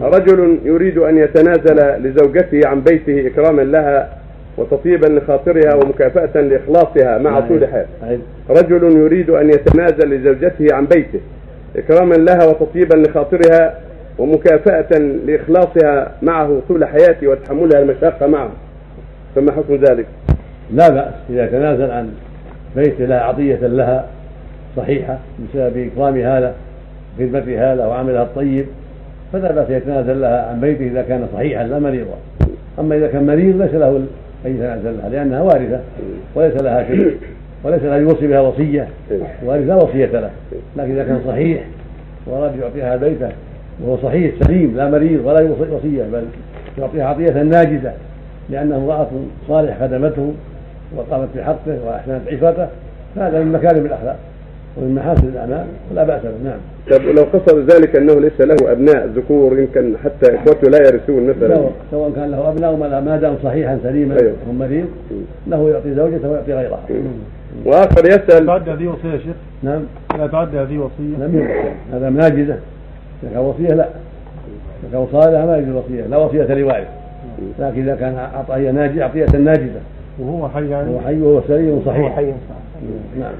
رجل يريد أن يتنازل لزوجته عن بيته إكراما لها وتطيبا لخاطرها ومكافأة لإخلاصها مع طول حال. رجل يريد أن يتنازل لزوجته عن بيته إكراما لها وتطيبا لخاطرها ومكافأة لإخلاصها معه طول حياته وتحملها المشقة معه، فما حكم ذلك؟ لا بأس إذا تنازل عن بيته لها عطية لها صحيحة بسبب إكرام هذا خدمة هذا وعملها الطيب، فلا بأس يتنازل لها عن بيته إذا كان صحيحا لا مريضا. أما إذا كان مريض ليس له أن يتنازل لها لأنها وارثة وليس لها شيء وليس له يوصي بها وصية، وارثة وصية له. لكن إذا كان صحيح وراد يعطيها بيته وهو صحيح سليم لا مريض ولا وصية، بل يعطيها عطية ناجزة لأنه امرأة صالح خدمته وقامت بحقه وأحسنت عفته، فهذا من مكارم الأخلاق ومن محاسن الأعمال ولا بأس به. نعم. طب لو قصر ذلك أنه ليس له أبناء ذكور يمكن حتى إخوته لا يرثون مثلا، سواء كان له أبناء ما دام صحيحا سليما هم مريض له يعطي زوجته ويعطي غيرها. وآخر يسأل تعدى هذه وصية يا شيخ؟ نعم لا تعدى هذه وصية، لم يوصي هذا ناجزة لك وصية، لا لك وصالة ما يجوز وصية لا وصية لوارث. لكن إذا كان أعطيها ناجزة وهو حي وهو سليم صحيح. نعم.